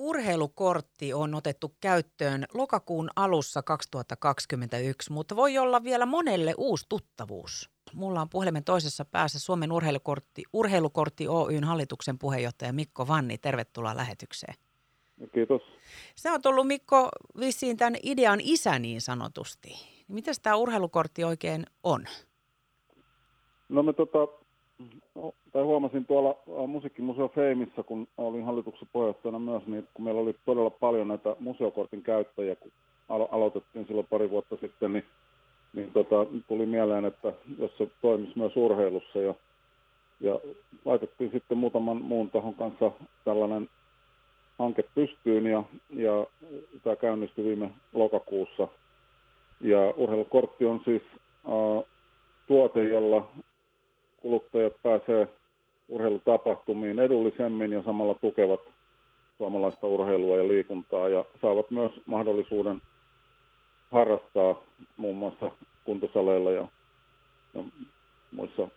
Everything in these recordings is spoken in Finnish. Urheilukortti on otettu käyttöön lokakuun alussa 2021, mutta voi olla vielä monelle uusi tuttavuus. Mulla on puhelimen toisessa päässä Suomen Urheilukortti Oyn hallituksen puheenjohtaja Mikko Vanni. Tervetuloa lähetykseen. Kiitos. Sä oot ollut, Mikko, vissiin tämän idean isä niin sanotusti. Mitäs tämä urheilukortti oikein on? No me huomasin tuolla Musiikkimuseo Feimissä, kun olin hallituksen puheenjohtajana myös, niin kun meillä oli todella paljon näitä museokortin käyttäjiä, kun aloitettiin silloin pari vuotta sitten, niin tuli mieleen, että jos se toimisi myös urheilussa. Ja laitettiin sitten muutaman muun tahon kanssa tällainen hanke pystyyn, ja tämä käynnistyi viime lokakuussa. Ja urheilukortti on siis tuote, jolla kuluttajat pääsee urheilutapahtumiin edullisemmin ja samalla tukevat suomalaista urheilua ja liikuntaa ja saavat myös mahdollisuuden harrastaa muun muassa kuntosaleilla ja muissa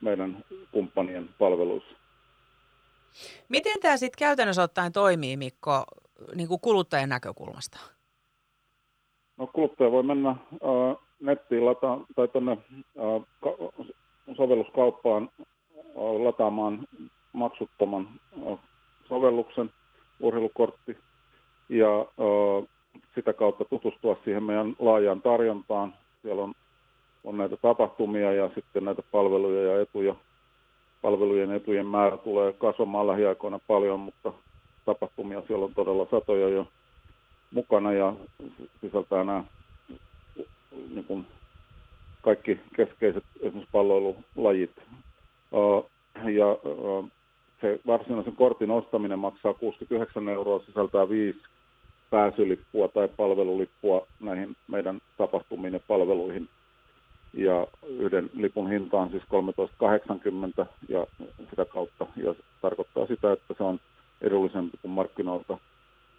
meidän kumppanien palveluissa. Miten tämä sitten käytännössä ottaen toimii, Mikko, niin kuin kuluttajan näkökulmasta? No, kuluttaja voi mennä nettiin sovelluskauppaan lataamaan maksuttoman sovelluksen urheilukortti ja sitä kautta tutustua siihen meidän laajaan tarjontaan. Siellä on näitä tapahtumia ja sitten näitä palveluja ja etuja. Palvelujen etujen määrä tulee kasvamaan lähiaikoina paljon, mutta tapahtumia siellä on todella satoja jo mukana ja sisältää nämä niin kuin kaikki keskeiset esimerkiksi palloilulajit. Ja se varsinaisen kortin ostaminen maksaa 69 €, sisältää 5 pääsylippua tai palvelulippua näihin meidän tapahtumiin ja palveluihin. Ja yhden lipun hinta on siis 13,80 € ja sitä kautta. Ja se tarkoittaa sitä, että se on edullisempi kuin markkinoilta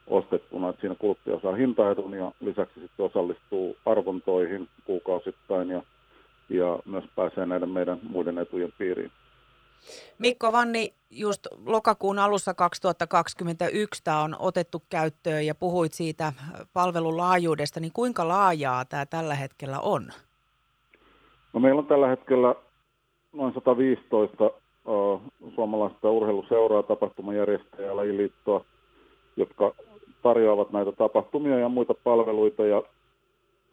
ostettuna. Että siinä kuluttaja saa hintaedun ja lisäksi sitten osallistuu arvontoihin kuukausittain ja myös pääsee näiden meidän muiden etujen piiriin. Mikko Vanni, just lokakuun alussa 2021 tämä on otettu käyttöön ja puhuit siitä palvelun laajuudesta, niin kuinka laajaa tämä tällä hetkellä on? No, meillä on tällä hetkellä noin 115 suomalaista urheiluseuraa, tapahtumajärjestäjää, lajiliittoa, jotka tarjoavat näitä tapahtumia ja muita palveluita, ja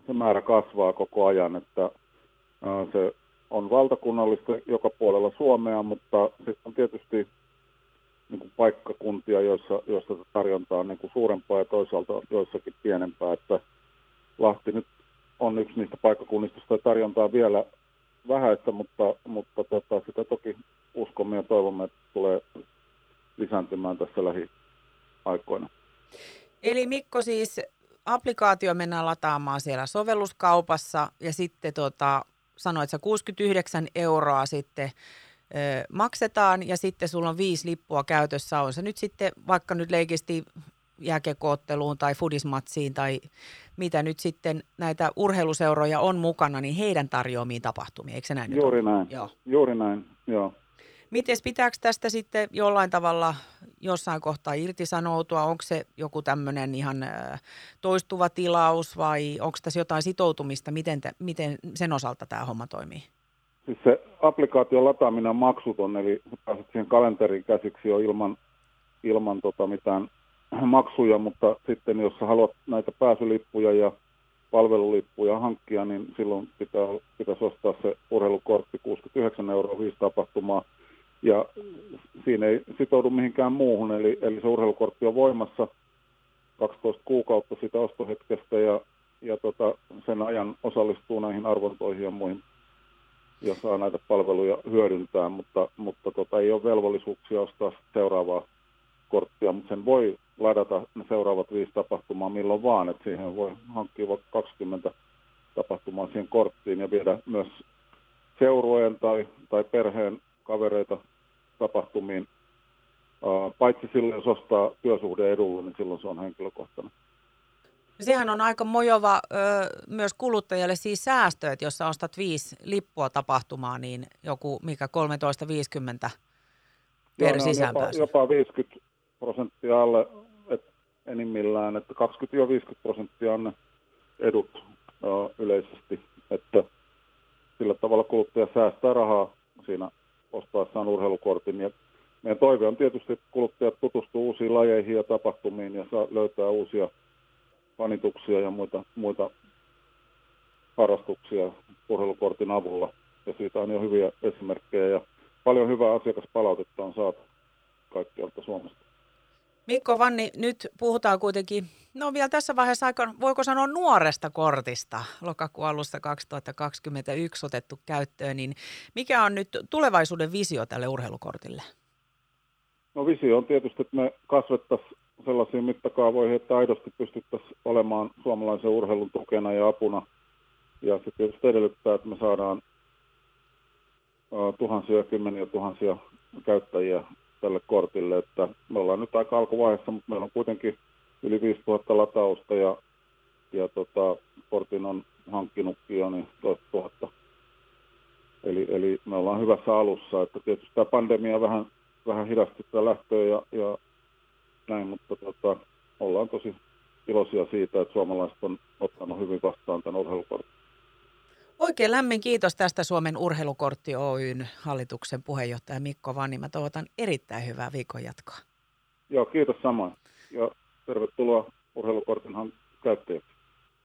se määrä kasvaa koko ajan, että se on valtakunnallista joka puolella Suomea, mutta sitten on tietysti niin kuin paikkakuntia, joissa tarjontaa on niin kuin suurempaa ja toisaalta joissakin pienempää, että Lahti nyt on yksi niistä paikkakunnista, sitä tarjontaa vielä vähäistä, mutta sitä toki uskomme ja toivomme, että tulee lisääntymään tässä lähiaikoina. Eli Mikko, siis applikaatio mennään lataamaan siellä sovelluskaupassa ja sitten sanoit sä 69 € sitten maksetaan ja sitten sulla on 5 lippua käytössä. On se nyt sitten vaikka nyt leikisti jääkiekko-otteluun tai fudismatsiin tai mitä nyt sitten näitä urheiluseuroja on mukana, niin heidän tarjoamiin tapahtumiin, eikö se näin? Juuri näin, joo. Miten pitääkö tästä sitten jollain tavalla jossain kohtaa irtisanoutua? Onko se joku tämmöinen ihan toistuva tilaus vai onko tässä jotain sitoutumista? Miten sen osalta tämä homma toimii? Siis se applikaation lataaminen on maksuton, eli pääset siihen kalenteriin käsiksi jo ilman mitään maksuja, mutta sitten jos haluat näitä pääsylippuja ja palvelulippuja hankkia, niin silloin pitäisi ostaa se urheilukortti 69 € 5 tapahtumaa. Ja siinä ei sitoudu mihinkään muuhun, eli se urheilukortti on voimassa 12 kuukautta siitä ostohetkestä ja sen ajan osallistuu näihin arvontoihin ja muihin ja saa näitä palveluja hyödyntää, mutta ei ole velvollisuuksia ostaa seuraavaa korttia, mutta sen voi ladata ne seuraavat 5 tapahtumaa milloin vaan, että siihen voi hankkia vaikka 20 tapahtumaa siihen korttiin ja viedä myös seurueen tai perheen kavereita tapahtumiin, paitsi silloin, jos ostaa työsuhde edulla, niin silloin se on henkilökohtainen. Sehän on aika mojova myös kuluttajalle siis säästö, että jos sä ostat 5 lippua tapahtumaan, niin joku mikä 13,50 per sisäänpääsy. Jopa 50% alle enimmillään, että 20-50% on edut yleisesti, että sillä tavalla kuluttaja säästää rahaa siinä ostaessaan urheilukortin. Ja meidän toive on tietysti, että kuluttajat tutustuu uusiin lajeihin ja tapahtumiin ja löytää uusia fanituksia ja muita harrastuksia urheilukortin avulla. Ja siitä on jo hyviä esimerkkejä ja paljon hyvää asiakaspalautetta on saatu kaikkialta Suomesta. Mikko Vanni, nyt puhutaan kuitenkin, no vielä tässä vaiheessa aika, voiko sanoa nuoresta kortista, lokakuun alussa 2021 otettu käyttöön, niin mikä on nyt tulevaisuuden visio tälle urheilukortille? No visio on tietysti, että me kasvettaisiin sellaisiin mittakaavoihin, että aidosti pystyttäisiin olemaan suomalaisen urheilun tukena ja apuna. Ja se tietysti edellyttää, että me saadaan tuhansia, kymmeniä tuhansia käyttäjiä tälle kortille, että me ollaan nyt aika alkuvaiheessa, mutta meillä on kuitenkin yli 5000 latausta ja kortin on hankkinutkin jo niin 1000. Eli me ollaan hyvässä alussa, että tietysti tämä pandemia vähän hidasti tämä lähtöä ja näin, mutta ollaan tosi iloisia siitä, että suomalaiset on ottanut hyvin vastaan tämän urheilukortin. Oikein lämmin kiitos tästä Suomen Urheilukortti Oyn hallituksen puheenjohtaja Mikko Vanni. Mä toivotan erittäin hyvää viikonjatkoa. Joo, kiitos samoin. Ja tervetuloa urheilukortin käyttäjäksi.